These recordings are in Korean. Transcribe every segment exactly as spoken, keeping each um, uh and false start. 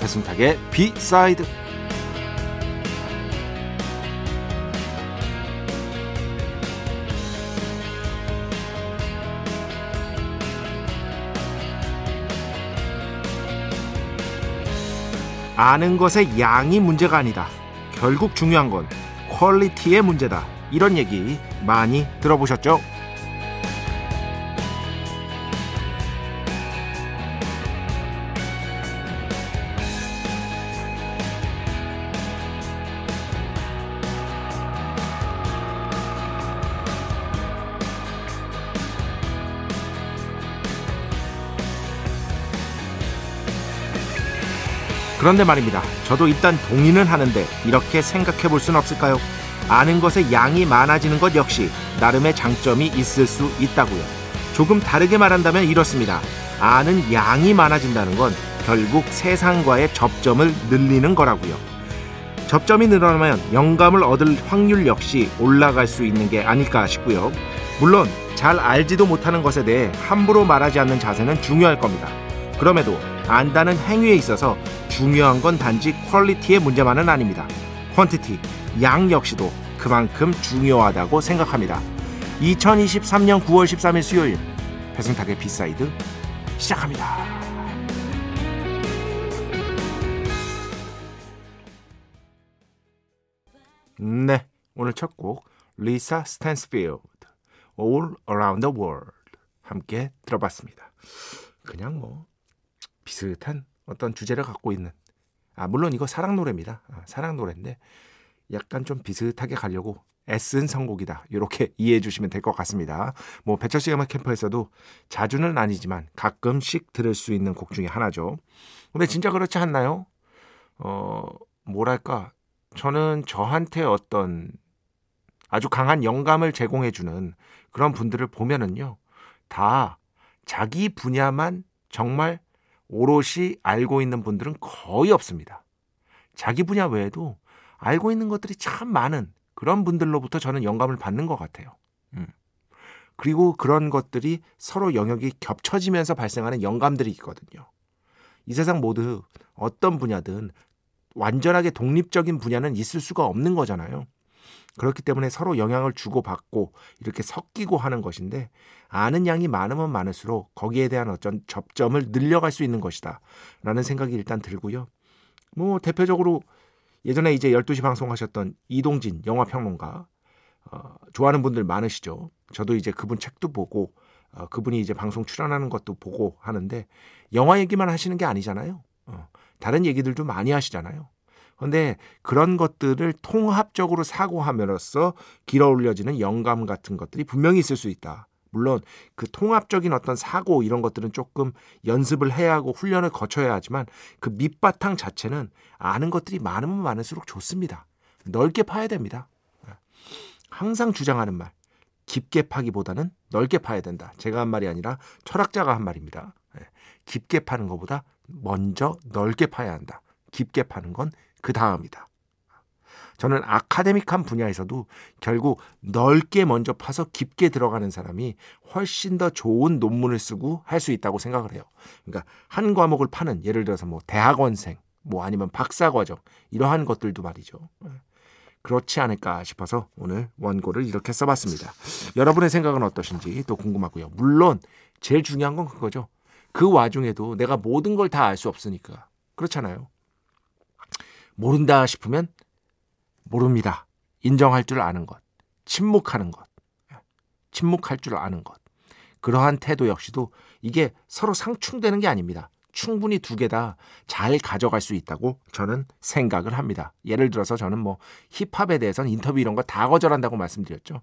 배순탁의 B 사이드. 아는 것의 양이 문제가 아니다. 결국 중요한 건 퀄리티의 문제다. 이런 얘기 많이 들어보셨죠? 그런데 말입니다. 저도 일단 동의는 하는데 이렇게 생각해 볼 순 없을까요? 아는 것의 양이 많아지는 것 역시 나름의 장점이 있을 수 있다고요. 조금 다르게 말한다면 이렇습니다. 아는 양이 많아진다는 건 결국 세상과의 접점을 늘리는 거라고요. 접점이 늘어나면 영감을 얻을 확률 역시 올라갈 수 있는 게 아닐까 싶고요. 물론 잘 알지도 못하는 것에 대해 함부로 말하지 않는 자세는 중요할 겁니다. 그럼에도 안다는 행위에 있어서 중요한 건 단지 퀄리티의 문제만은 아닙니다. 퀀티티, 양 역시도 그만큼 중요하다고 생각합니다. 이천이십삼 년 구월 십삼일 수요일, 배승탁의 비사이드 시작합니다. 네, 오늘 첫 곡 리사 스탠스필드, All Around the World 함께 들어봤습니다. 그냥 뭐 비슷한 어떤 주제를 갖고 있는, 아 물론 이거 사랑 노래입니다. 아, 사랑 노래인데 약간 좀 비슷하게 가려고 애쓴 선곡이다, 이렇게 이해해 주시면 될 것 같습니다. 뭐 배철수의 음악 캠퍼에서도 자주는 아니지만 가끔씩 들을 수 있는 곡 중에 하나죠. 근데 진짜 그렇지 않나요? 어 뭐랄까, 저는 저한테 어떤 아주 강한 영감을 제공해 주는 그런 분들을 보면은요, 다 자기 분야만 정말 오롯이 알고 있는 분들은 거의 없습니다. 자기 분야 외에도 알고 있는 것들이 참 많은 그런 분들로부터 저는 영감을 받는 것 같아요. 음. 그리고 그런 것들이 서로 영역이 겹쳐지면서 발생하는 영감들이 있거든요. 이 세상 모두 어떤 분야든 완전하게 독립적인 분야는 있을 수가 없는 거잖아요. 그렇기 때문에 서로 영향을 주고받고 이렇게 섞이고 하는 것인데, 아는 양이 많으면 많을수록 거기에 대한 어쩐 접점을 늘려갈 수 있는 것이다 라는 생각이 일단 들고요. 뭐 대표적으로 예전에 이제 열두 시 방송하셨던 이동진 영화평론가, 어, 좋아하는 분들 많으시죠. 저도 이제 그분 책도 보고, 어, 그분이 이제 방송 출연하는 것도 보고 하는데, 영화 얘기만 하시는 게 아니잖아요. 어, 다른 얘기들도 많이 하시잖아요. 근데 그런 것들을 통합적으로 사고함으로써 길어올려지는 영감 같은 것들이 분명히 있을 수 있다. 물론 그 통합적인 어떤 사고 이런 것들은 조금 연습을 해야 하고 훈련을 거쳐야 하지만, 그 밑바탕 자체는 아는 것들이 많으면 많을수록 좋습니다. 넓게 파야 됩니다. 항상 주장하는 말, 깊게 파기보다는 넓게 파야 된다. 제가 한 말이 아니라 철학자가 한 말입니다. 깊게 파는 것보다 먼저 넓게 파야 한다. 깊게 파는 건 그 다음이다. 저는 아카데믹한 분야에서도 결국 넓게 먼저 파서 깊게 들어가는 사람이 훨씬 더 좋은 논문을 쓰고 할 수 있다고 생각을 해요. 그러니까 한 과목을 파는, 예를 들어서 뭐 대학원생, 뭐 아니면 박사과정, 이러한 것들도 말이죠. 그렇지 않을까 싶어서 오늘 원고를 이렇게 써봤습니다. 여러분의 생각은 어떠신지 또 궁금하고요. 물론 제일 중요한 건 그거죠. 그 와중에도 내가 모든 걸 다 알 수 없으니까. 그렇잖아요. 모른다 싶으면 모릅니다 인정할 줄 아는 것, 침묵하는 것, 침묵할 줄 아는 것, 그러한 태도 역시도 이게 서로 상충되는 게 아닙니다. 충분히 두 개 다 잘 가져갈 수 있다고 저는 생각을 합니다. 예를 들어서 저는 뭐 힙합에 대해서는 인터뷰 이런 거 다 거절한다고 말씀드렸죠.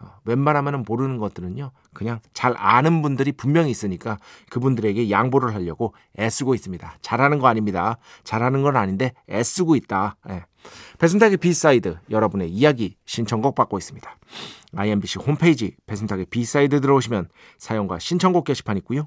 어, 웬만하면 모르는 것들은요. 그냥 잘 아는 분들이 분명히 있으니까 그분들에게 양보를 하려고 애쓰고 있습니다. 잘하는 거 아닙니다. 잘하는 건 아닌데 애쓰고 있다. 예. 배순탁의 B 사이드 여러분의 이야기 신청곡 받고 있습니다. 아이엠비씨 홈페이지 배순탁의 B 사이드 들어오시면 사연과 신청곡 게시판 있고요.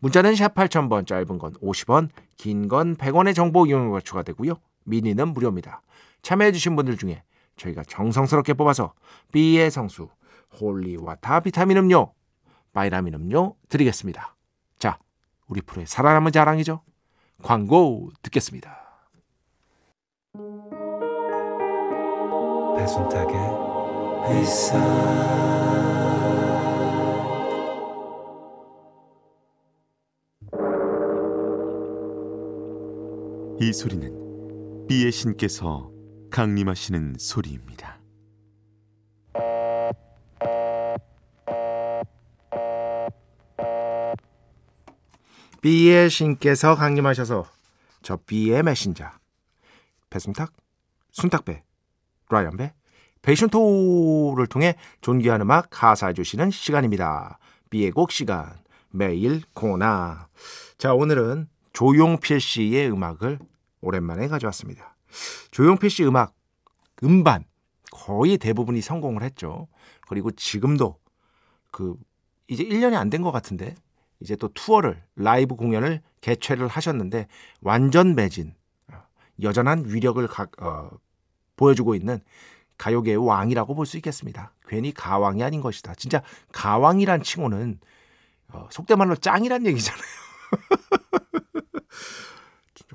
문자는 샵 팔천 번, 짧은 건 오십 원, 긴 건 백 원의 정보 이용료가 추가되고요. 미니는 무료입니다. 참여해주신 분들 중에 저희가 정성스럽게 뽑아서 B의 성수, 홀리와타 비타민 음료, 바이라민 음료 드리겠습니다. 자, 우리 프로의 살아남은 자랑이죠. 광고 듣겠습니다. 배순탁의 B side 이 소리는 B의 신께서 강림하시는 소리입니다. B의 신께서 강림하셔서 저 B의 메신저 배순탁, 순탁배, 라이언배, 베이션토를 통해 존귀한 음악 가사해 주시는 시간입니다. B의 곡 시간 매일 코나. 자, 오늘은 조용필 씨의 음악을 오랜만에 가져왔습니다. 조용필 씨 음악, 음반 거의 대부분이 성공을 했죠. 그리고 지금도 그 이제 일 년이 안 된 것 같은데 이제 또 투어를, 라이브 공연을 개최를 하셨는데 완전 매진, 여전한 위력을 가, 어, 보여주고 있는 가요계의 왕이라고 볼 수 있겠습니다. 괜히 가왕이 아닌 것이다. 진짜 가왕이란 칭호는 어, 속된 말로 짱이란 얘기잖아요.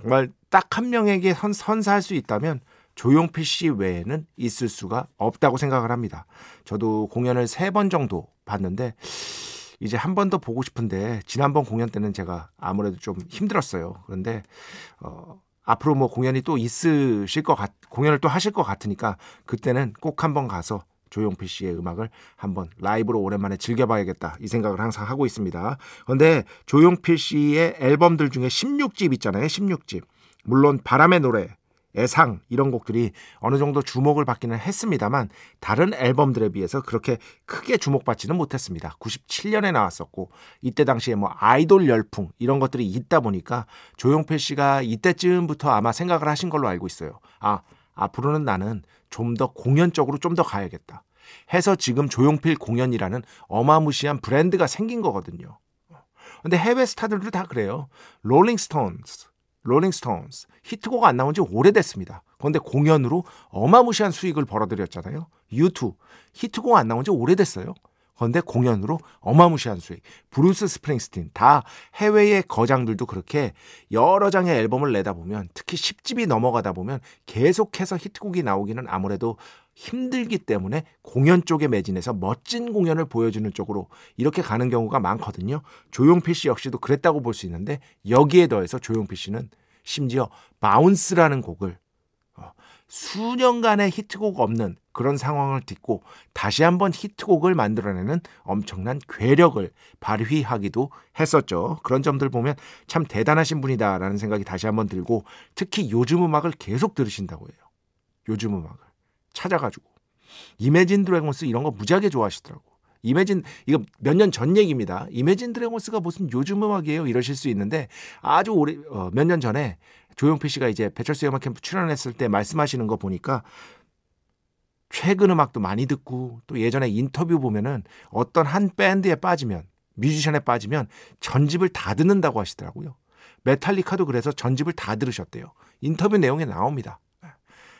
정말 딱 한 명에게 선, 선사할 수 있다면 조용필 씨 외에는 있을 수가 없다고 생각을 합니다. 저도 공연을 세 번 정도 봤는데 이제 한 번 더 보고 싶은데 지난번 공연 때는 제가 아무래도 좀 힘들었어요. 그런데 어, 앞으로 뭐 공연이 또 있으실 것 같, 공연을 또 하실 것 같으니까 그때는 꼭 한번 가서 조용필 씨의 음악을 한번 라이브로 오랜만에 즐겨봐야겠다 이 생각을 항상 하고 있습니다. 그런데 조용필 씨의 앨범들 중에 십육 집 있잖아요. 십육 집. 물론 바람의 노래, 애상 이런 곡들이 어느 정도 주목을 받기는 했습니다만 다른 앨범들에 비해서 그렇게 크게 주목받지는 못했습니다. 구십칠 년에 나왔었고 이때 당시에 뭐 아이돌 열풍 이런 것들이 있다 보니까 조용필 씨가 이때쯤부터 아마 생각을 하신 걸로 알고 있어요. 아, 앞으로는 나는 좀 더 공연적으로 좀 더 가야겠다 해서 지금 조용필 공연이라는 어마무시한 브랜드가 생긴 거거든요. 근데 해외 스타들도 다 그래요. 롤링 스톤스, 롤링 스톤스 히트곡 안 나온 지 오래됐습니다. 그런데 공연으로 어마무시한 수익을 벌어들였잖아요. 유투 히트곡 안 나온 지 오래됐어요. 그런데 공연으로 어마무시한 수익. 브루스 스프링스틴, 다 해외의 거장들도 그렇게 여러 장의 앨범을 내다 보면, 특히 십 집이 넘어가다 보면 계속해서 히트곡이 나오기는 아무래도 힘들기 때문에 공연 쪽에 매진해서 멋진 공연을 보여주는 쪽으로 이렇게 가는 경우가 많거든요. 조용필 씨 역시도 그랬다고 볼 수 있는데, 여기에 더해서 조용필 씨는 심지어 바운스라는 곡을 수년간의 히트곡 없는 그런 상황을 딛고 다시 한번 히트곡을 만들어내는 엄청난 괴력을 발휘하기도 했었죠. 그런 점들 보면 참 대단하신 분이다라는 생각이 다시 한번 들고, 특히 요즘 음악을 계속 들으신다고 해요. 요즘 음악을 찾아가지고 이매진 드래곤스 이런 거 무지하게 좋아하시더라고. 이매진, 이거 몇 년 전 얘기입니다. 이매진 드래곤스가 무슨 요즘 음악이에요 이러실 수 있는데, 아주 오래 어, 몇 년 전에 조용필 씨가 이제 배철수의 음악 캠프 출연했을 때 말씀하시는 거 보니까 최근 음악도 많이 듣고, 또 예전에 인터뷰 보면은 어떤 한 밴드에 빠지면, 뮤지션에 빠지면 전집을 다 듣는다고 하시더라고요. 메탈리카도 그래서 전집을 다 들으셨대요. 인터뷰 내용에 나옵니다.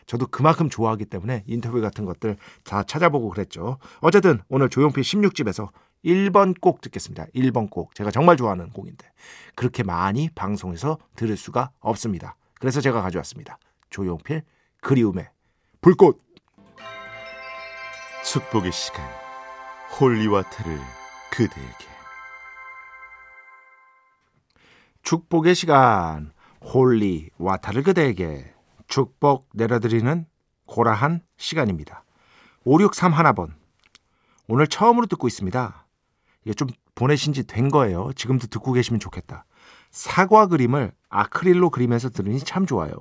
저도 그만큼 좋아하기 때문에 인터뷰 같은 것들 다 찾아보고 그랬죠. 어쨌든 오늘 조용필 십육 집에서 일 번 곡 듣겠습니다. 일 번 곡. 제가 정말 좋아하는 곡인데 그렇게 많이 방송에서 들을 수가 없습니다. 그래서 제가 가져왔습니다. 조용필 그리움의 불꽃. 축복의 시간 홀리와타를 그대에게. 축복의 시간 홀리와타를 그대에게 축복 내려드리는 고라한 시간입니다. 오육삼일 번 오늘 처음으로 듣고 있습니다. 이게 좀 보내신 지 된 거예요. 지금도 듣고 계시면 좋겠다. 사과 그림을 아크릴로 그리면서 들으니 참 좋아요.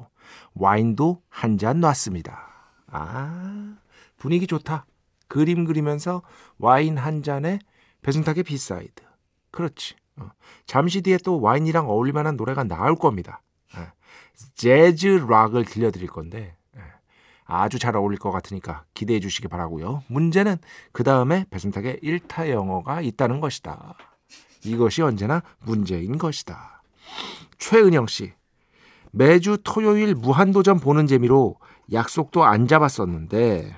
와인도 한 잔 놨습니다. 아, 분위기 좋다. 그림 그리면서 와인 한 잔에 배순탁의 B side. 그렇지. 잠시 뒤에 또 와인이랑 어울릴 만한 노래가 나올 겁니다. 재즈 락을 들려드릴 건데 아주 잘 어울릴 것 같으니까 기대해 주시기 바라고요. 문제는 그 다음에 배순탁의 일 타 영어가 있다는 것이다. 이것이 언제나 문제인 것이다. 최은영 씨, 매주 토요일 무한도전 보는 재미로 약속도 안 잡았었는데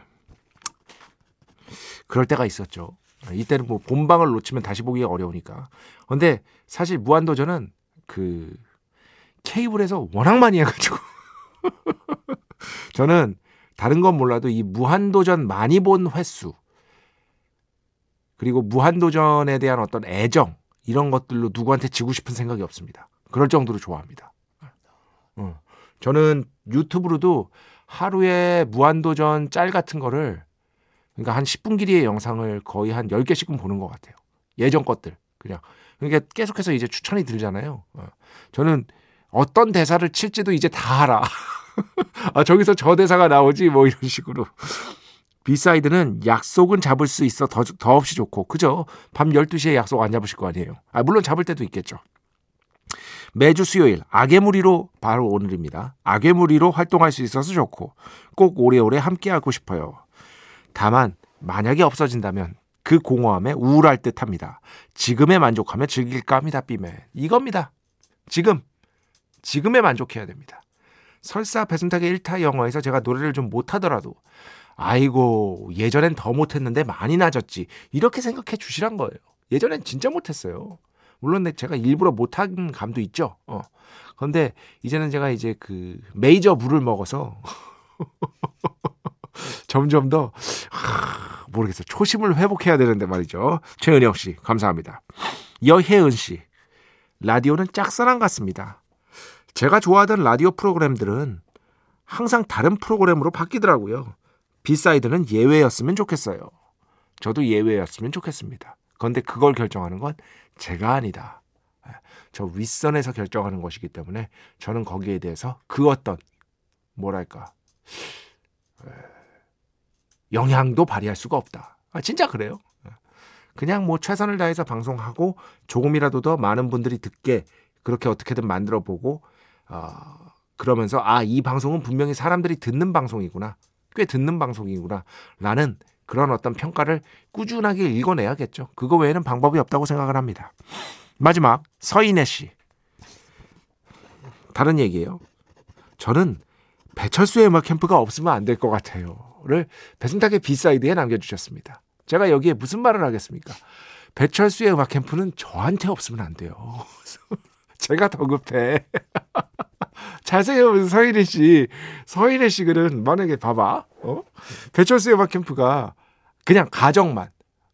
그럴 때가 있었죠. 이때는 뭐 본방을 놓치면 다시 보기가 어려우니까. 근데 사실 무한도전은 그 케이블에서 워낙 많이 해가지고 저는 다른 건 몰라도 이 무한도전 많이 본 횟수 그리고 무한도전에 대한 어떤 애정 이런 것들로 누구한테 지고 싶은 생각이 없습니다. 그럴 정도로 좋아합니다. 어. 저는 유튜브로도 하루에 무한도전 짤 같은 거를 그러니까 한 십 분 길이의 영상을 거의 한 열 개씩은 보는 것 같아요. 예전 것들 그냥 그러니까 계속해서 이제 추천이 들잖아요. 어. 저는 어떤 대사를 칠지도 이제 다 알아. 아, 저기서 저 대사가 나오지 뭐 이런 식으로. 비사이드는 약속은 잡을 수 있어 더, 더없이 좋고 그죠? 밤 열두 시에 약속 안 잡으실 거 아니에요. 아, 물론 잡을 때도 있겠죠. 매주 수요일 악의 무리로 바로 오늘입니다. 악의 무리로 활동할 수 있어서 좋고 꼭 오래오래 함께하고 싶어요. 다만 만약에 없어진다면 그 공허함에 우울할 듯합니다. 지금에 만족하며 즐길까 합니다. 삐맨 이겁니다. 지금 지금에 만족해야 됩니다. 설사 배순탁의 일 타 영어에서 제가 노래를 좀 못하더라도 아이고 예전엔 더 못했는데 많이 나아졌지 이렇게 생각해 주시란 거예요. 예전엔 진짜 못했어요. 물론 제가 일부러 못한 감도 있죠. 어. 그런데 이제는 제가 이제 그 메이저 물을 먹어서 점점 더 하, 모르겠어요. 초심을 회복해야 되는데 말이죠. 최은영 씨 감사합니다. 여혜은 씨 라디오는 짝사랑 같습니다. 제가 좋아하던 라디오 프로그램들은 항상 다른 프로그램으로 바뀌더라고요. 비사이드는 예외였으면 좋겠어요. 저도 예외였으면 좋겠습니다. 그런데 그걸 결정하는 건 제가 아니다. 저 윗선에서 결정하는 것이기 때문에 저는 거기에 대해서 그 어떤 뭐랄까 영향도 발휘할 수가 없다. 아, 진짜 그래요. 그냥 뭐 최선을 다해서 방송하고 조금이라도 더 많은 분들이 듣게 그렇게 어떻게든 만들어보고 어, 그러면서 아, 이 방송은 분명히 사람들이 듣는 방송이구나. 꽤 듣는 방송이구나. 라는 그런 어떤 평가를 꾸준하게 읽어내야겠죠. 그거 외에는 방법이 없다고 생각을 합니다. 마지막 서인혜 씨. 다른 얘기예요. 저는 배철수의 음악 캠프가 없으면 안 될 것 같아요. 를 배순탁의 비사이드에 남겨주셨습니다. 제가 여기에 무슨 말을 하겠습니까? 배철수의 음악 캠프는 저한테 없으면 안 돼요. 제가 더 급해. 자세히 보면 서인혜 씨, 서인혜 씨 글은 만약에 봐봐, 어? 배철수의 음악 캠프가 그냥 가정만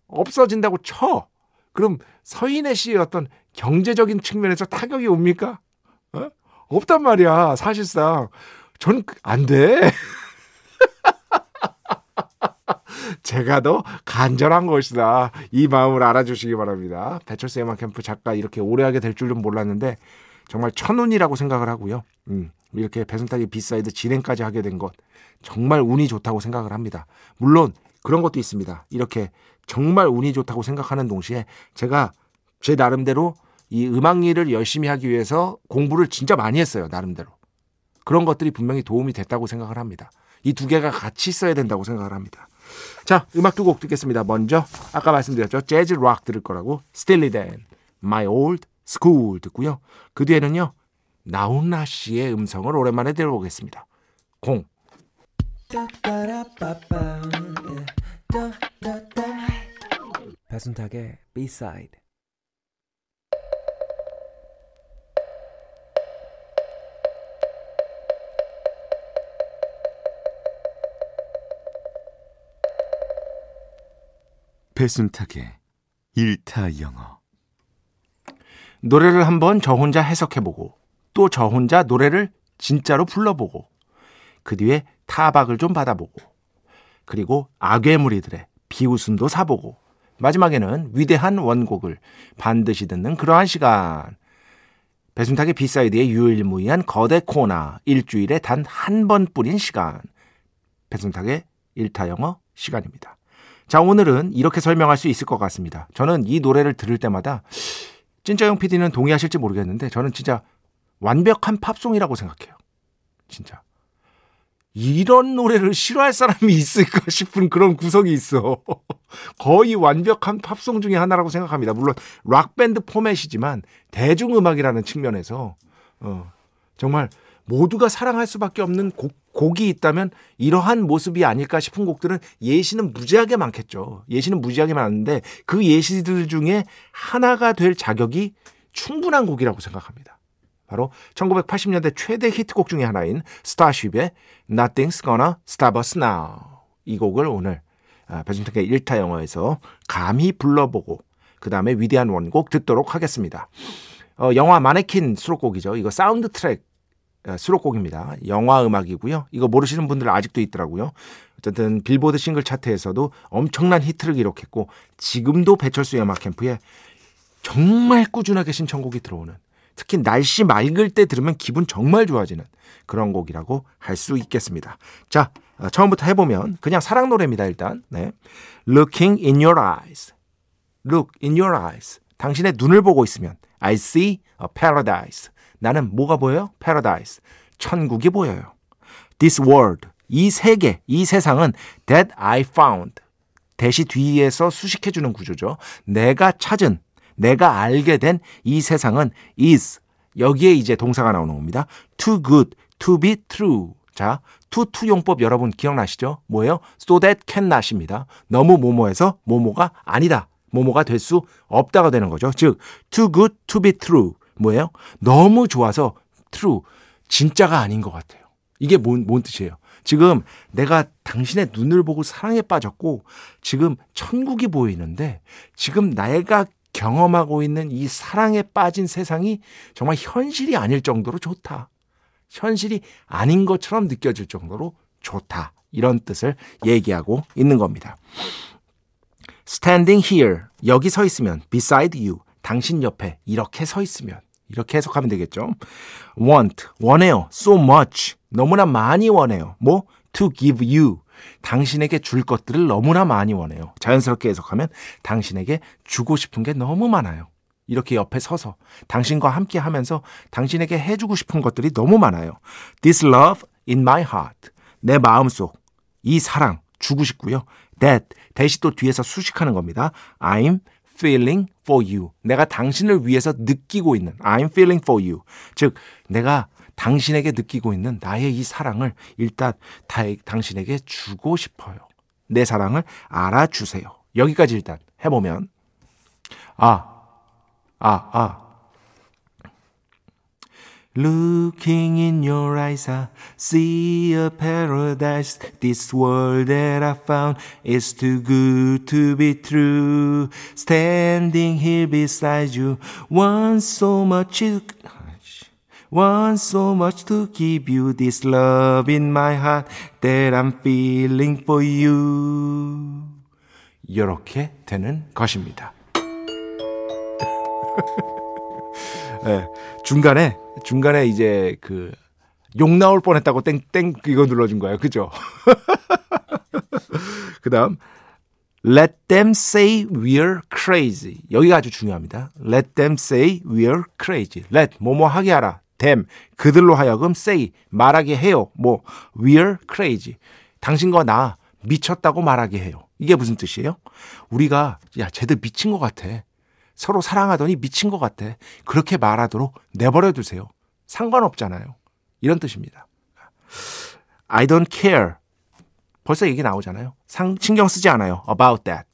없어진다고 쳐. 그럼 서인혜 씨의 어떤 경제적인 측면에서 타격이 옵니까? 어? 없단 말이야. 사실상 전 안 돼. 제가 더 간절한 것이다. 이 마음을 알아주시기 바랍니다. 배철수의 음악 캠프 작가 이렇게 오래 하게 될 줄은 몰랐는데 정말 천운이라고 생각을 하고요. 음, 이렇게 배순탁의 비사이드 진행까지 하게 된 것 정말 운이 좋다고 생각을 합니다. 물론 그런 것도 있습니다. 이렇게 정말 운이 좋다고 생각하는 동시에 제가 제 나름대로 이 음악 일을 열심히 하기 위해서 공부를 진짜 많이 했어요. 나름대로. 그런 것들이 분명히 도움이 됐다고 생각을 합니다. 이 두 개가 같이 있어야 된다고 생각을 합니다. 자, 음악 두 곡 듣겠습니다. 먼저 아까 말씀드렸죠. 재즈 락 들을 거라고 Steely Dan, My Old School 듣고요. 그 뒤에는요. 나훈아 씨의 음성을 오랜만에 들어보겠습니다. 공. 배순탁의 B side. 배순탁의 일타 영어. 노래를 한번 저 혼자 해석해보고 또 저 혼자 노래를 진짜로 불러보고 그 뒤에 타박을 좀 받아보고 그리고 악외무리들의 비웃음도 사보고 마지막에는 위대한 원곡을 반드시 듣는 그러한 시간. 배순탁의 비사이드의 유일무이한 거대 코너, 일주일에 단 한 번뿐인 시간, 배순탁의 일타 영어 시간입니다. 자, 오늘은 이렇게 설명할 수 있을 것 같습니다. 저는 이 노래를 들을 때마다 찐짜영 피디는 동의하실지 모르겠는데 저는 진짜 완벽한 팝송이라고 생각해요. 진짜 이런 노래를 싫어할 사람이 있을까 싶은 그런 구성이 있어. 거의 완벽한 팝송 중에 하나라고 생각합니다. 물론 락밴드 포맷이지만 대중음악이라는 측면에서 어, 정말 모두가 사랑할 수밖에 없는 곡, 곡이 있다면 이러한 모습이 아닐까 싶은 곡들은 예시는 무지하게 많겠죠. 예시는 무지하게 많은데 그 예시들 중에 하나가 될 자격이 충분한 곡이라고 생각합니다. 바로 천구백팔십 년대 최대 히트곡 중에 하나인 스타쉽의 Nothing's Gonna Stop Us Now, 이 곡을 오늘 배순탁의 일타 영어에서 감히 불러보고 그 다음에 위대한 원곡 듣도록 하겠습니다. 어, 영화 마네킹 수록곡이죠. 이거 사운드 트랙 수록곡입니다. 영화 음악이고요. 이거 모르시는 분들 아직도 있더라고요. 어쨌든 빌보드 싱글 차트에서도 엄청난 히트를 기록했고 지금도 배철수의 음악 캠프에 정말 꾸준하게 신청곡이 들어오는, 특히 날씨 맑을 때 들으면 기분 정말 좋아지는 그런 곡이라고 할 수 있겠습니다. 자, 처음부터 해보면 그냥 사랑 노래입니다. 일단 네. Looking in your eyes, Look in your eyes, 당신의 눈을 보고 있으면 I see a paradise, 나는 뭐가 보여요? Paradise, 천국이 보여요. This world, 이 세계, 이 세상은 that I found, 대시 뒤에서 수식해주는 구조죠. 내가 찾은, 내가 알게 된 이 세상은 is, 여기에 이제 동사가 나오는 겁니다. Too good to be true. 자, to to 용법 여러분 기억나시죠? 뭐예요? So that can not입니다. 너무 뭐뭐해서 뭐뭐가 아니다, 뭐뭐가 될 수 없다가 되는 거죠. 즉 too good to be true. 뭐예요? 너무 좋아서 true, 진짜가 아닌 것 같아요. 이게 뭔, 뭔 뜻이에요? 지금 내가 당신의 눈을 보고 사랑에 빠졌고 지금 천국이 보이는데 지금 내가 경험하고 있는 이 사랑에 빠진 세상이 정말 현실이 아닐 정도로 좋다. 현실이 아닌 것처럼 느껴질 정도로 좋다. 이런 뜻을 얘기하고 있는 겁니다. Standing here, 여기 서 있으면, beside you, 당신 옆에 이렇게 서 있으면, 이렇게 해석하면 되겠죠. Want, 원해요. So much, 너무나 많이 원해요. 뭐? To give you, 당신에게 줄 것들을 너무나 많이 원해요. 자연스럽게 해석하면 당신에게 주고 싶은 게 너무 많아요. 이렇게 옆에 서서 당신과 함께 하면서 당신에게 해주고 싶은 것들이 너무 많아요. This love in my heart, 내 마음속 이 사랑 주고 싶고요. That, 대시 또 뒤에서 수식하는 겁니다. I'm feeling for you, 내가 당신을 위해서 느끼고 있는, I'm feeling for you, 즉 내가 당신에게 느끼고 있는 나의 이 사랑을 일단 다, 당신에게 주고 싶어요. 내 사랑을 알아주세요. 여기까지 일단 해보면 아, 아, 아 Looking in your eyes, I see a paradise. This world that I found is too good to be true. Standing here beside you, want so much you... Want so much to give you, this love in my heart that I'm feeling for you. 이렇게 되는 것입니다. 네, 중간에 중간에 이제 그 욕 나올 뻔했다고 땡땡 이거 눌러준 거예요, 그죠? 그다음 Let them say we're crazy. 여기가 아주 중요합니다. Let them say we're crazy. Let 뭐뭐 하게 하라. them, 그들로 하여금 say, 말하게 해요. 뭐 we're crazy, 당신과 나 미쳤다고 말하게 해요. 이게 무슨 뜻이에요? 우리가 야 쟤들 미친 것 같아, 서로 사랑하더니 미친 것 같아, 그렇게 말하도록 내버려 두세요. 상관없잖아요. 이런 뜻입니다. I don't care, 벌써 얘기 나오잖아요. 상, 신경 쓰지 않아요. About that,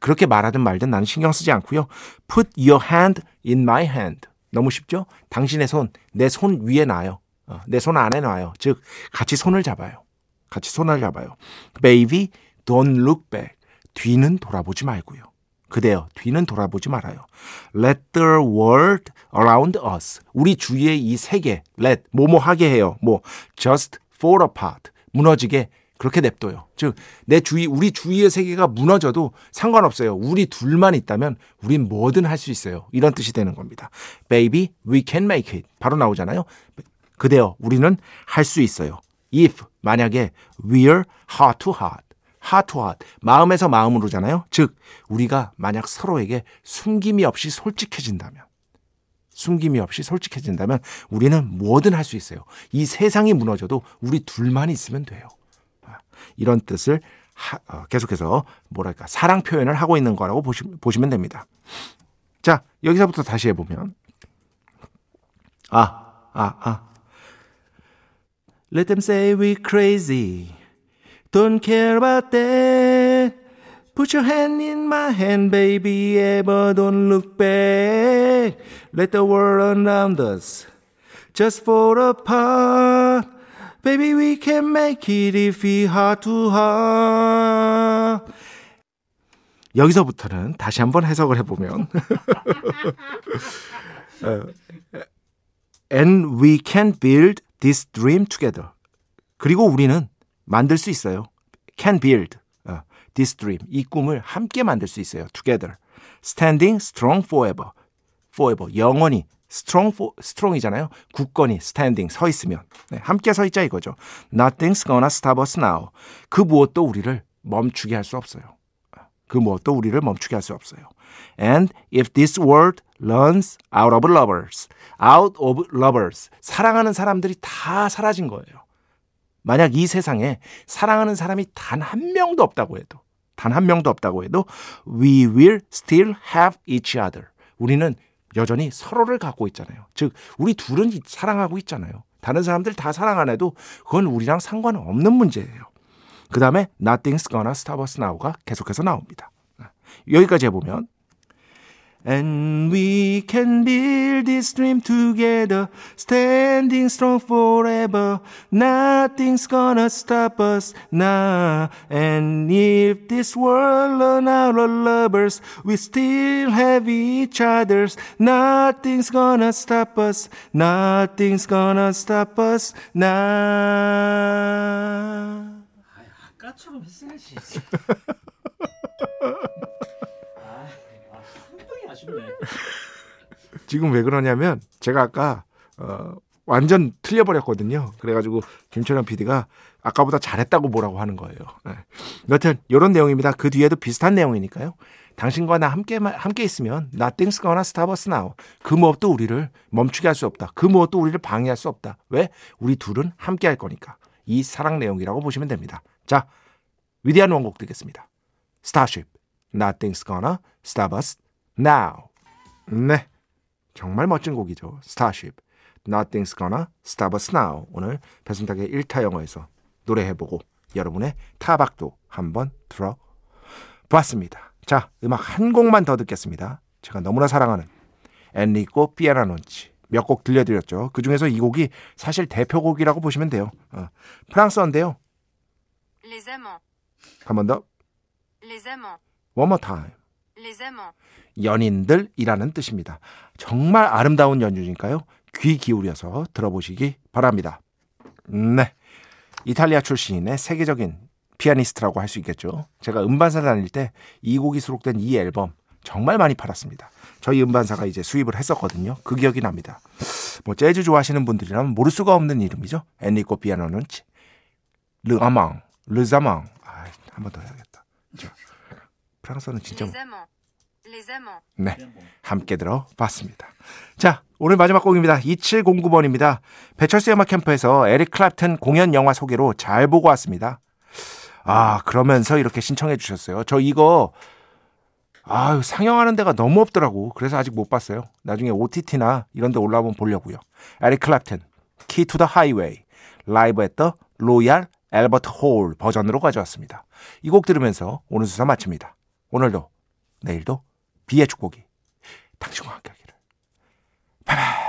그렇게 말하든 말든 나는 신경 쓰지 않고요. Put your hand in my hand, 너무 쉽죠? 당신의 손, 내 손 위에 놔요. 어, 내 손 안에 놔요. 즉 같이 손을 잡아요. 같이 손을 잡아요. Baby, don't look back. 뒤는 돌아보지 말고요. 그대여, 뒤는 돌아보지 말아요. Let the world around us. 우리 주위의 이 세계, let, 뭐뭐하게 해요. 뭐, just fall apart. 무너지게 그렇게 냅둬요. 즉, 내 주위, 우리 주위의 세계가 무너져도 상관없어요. 우리 둘만 있다면 우린 뭐든 할 수 있어요. 이런 뜻이 되는 겁니다. Baby, we can make it. 바로 나오잖아요. 그대여, 우리는 할 수 있어요. If, 만약에 we're heart to heart. heart to heart. 마음에서 마음으로잖아요. 즉, 우리가 만약 서로에게 숨김이 없이 솔직해진다면, 숨김이 없이 솔직해진다면 우리는 뭐든 할 수 있어요. 이 세상이 무너져도 우리 둘만 있으면 돼요. 이런 뜻을 하, 어, 계속해서 뭐랄까 사랑 표현을 하고 있는 거라고 보시, 보시면 됩니다. 자, 여기서부터 다시 해보면 아, 아, 아 Let them say we're crazy Don't care about that Put your hand in my hand baby Ever don't look back Let the world around us Just fall apart Baby, we can make it if we heart to heart. 여기서부터는 다시 한번 해석을 해보면 And we can build this dream together. 그리고 우리는 만들 수 있어요. Can build this dream. 이 꿈을 함께 만들 수 있어요. Together. Standing strong forever. Forever. 영원히. strong for, strong이잖아요. 굳건히 standing 서 있으면 네, 함께 서 있자 이거죠. Nothing's gonna stop us now. 그 무엇도 우리를 멈추게 할 수 없어요. 그 무엇도 우리를 멈추게 할 수 없어요. And if this world runs out of lovers, out of lovers, 사랑하는 사람들이 다 사라진 거예요. 만약 이 세상에 사랑하는 사람이 단 한 명도 없다고 해도, 단 한 명도 없다고 해도, we will still have each other. 우리는 여전히 서로를 갖고 있잖아요. 즉 우리 둘은 사랑하고 있잖아요. 다른 사람들 다 사랑 안 해도 그건 우리랑 상관없는 문제예요. 그 다음에 Nothing's gonna stop us now가 계속해서 나옵니다. 여기까지 해보면 And we can build this dream together Standing strong forever Nothing's gonna stop us now And if this world run out of lovers We still have each other's Nothing's gonna stop us Nothing's gonna stop us now 아이, 아까처럼 했어야지 지금 왜 그러냐면 제가 아까 어, 완전 틀려버렸거든요. 그래가지고 김철현 피디가 아까보다 잘했다고 뭐라고 하는 거예요. 네. 여튼 이런 내용입니다. 그 뒤에도 비슷한 내용이니까요. 당신과 나 함께 함께 있으면 Nothing's gonna stop us now. 그 무엇도 우리를 멈추게 할 수 없다. 그 무엇도 우리를 방해할 수 없다. 왜? 우리 둘은 함께 할 거니까. 이 사랑 내용이라고 보시면 됩니다. 자, 위대한 원곡 듣겠습니다. Starship, Nothing's gonna stop us now. 네, 정말 멋진 곡이죠. Starship, Nothing's gonna stop us now. 오늘 배순탁의 일 타 영어에서 노래해보고 여러분의 타박도 한번 들어봤습니다. 자, 음악 한 곡만 더 듣겠습니다. 제가 너무나 사랑하는 엔리코 피아노치 몇 곡 들려드렸죠. 그 중에서 이 곡이 사실 대표곡이라고 보시면 돼요. 어, 프랑스어인데요. Les amants. 한 번 더. Les amants. One more time. 연인들이라는 뜻입니다. 정말 아름다운 연주니까요. 귀 기울여서 들어보시기 바랍니다. 네, 이탈리아 출신의 세계적인 피아니스트라고 할 수 있겠죠. 제가 음반사 다닐 때 이 곡이 수록된 이 앨범 정말 많이 팔았습니다. 저희 음반사가 이제 수입을 했었거든요. 그 기억이 납니다. 뭐 재즈 좋아하시는 분들이라면 모를 수가 없는 이름이죠. 엔리코 피아노는치 르아망 르자망 아, 한 번 더 해야겠다. 자, 프랑스어는 진짜 네, 함께 들어봤습니다. 자, 오늘 마지막 곡입니다. 이칠공구 번입니다. 배철수의 음악 캠프에서 에릭 클랩튼 공연 영화 소개로 잘 보고 왔습니다. 아, 그러면서 이렇게 신청해 주셨어요. 저 이거 아, 상영하는 데가 너무 없더라고. 그래서 아직 못 봤어요. 나중에 오티티나 이런 데 올라오면 보려고요. 에릭 클랩튼, Key to the Highway, 라이브 at the 로얄 앨버트 홀 버전으로 가져왔습니다. 이 곡 들으면서 오늘 수사 마칩니다. 오늘도, 내일도 비의 축복이 당신과 함께하기를. 바이바이.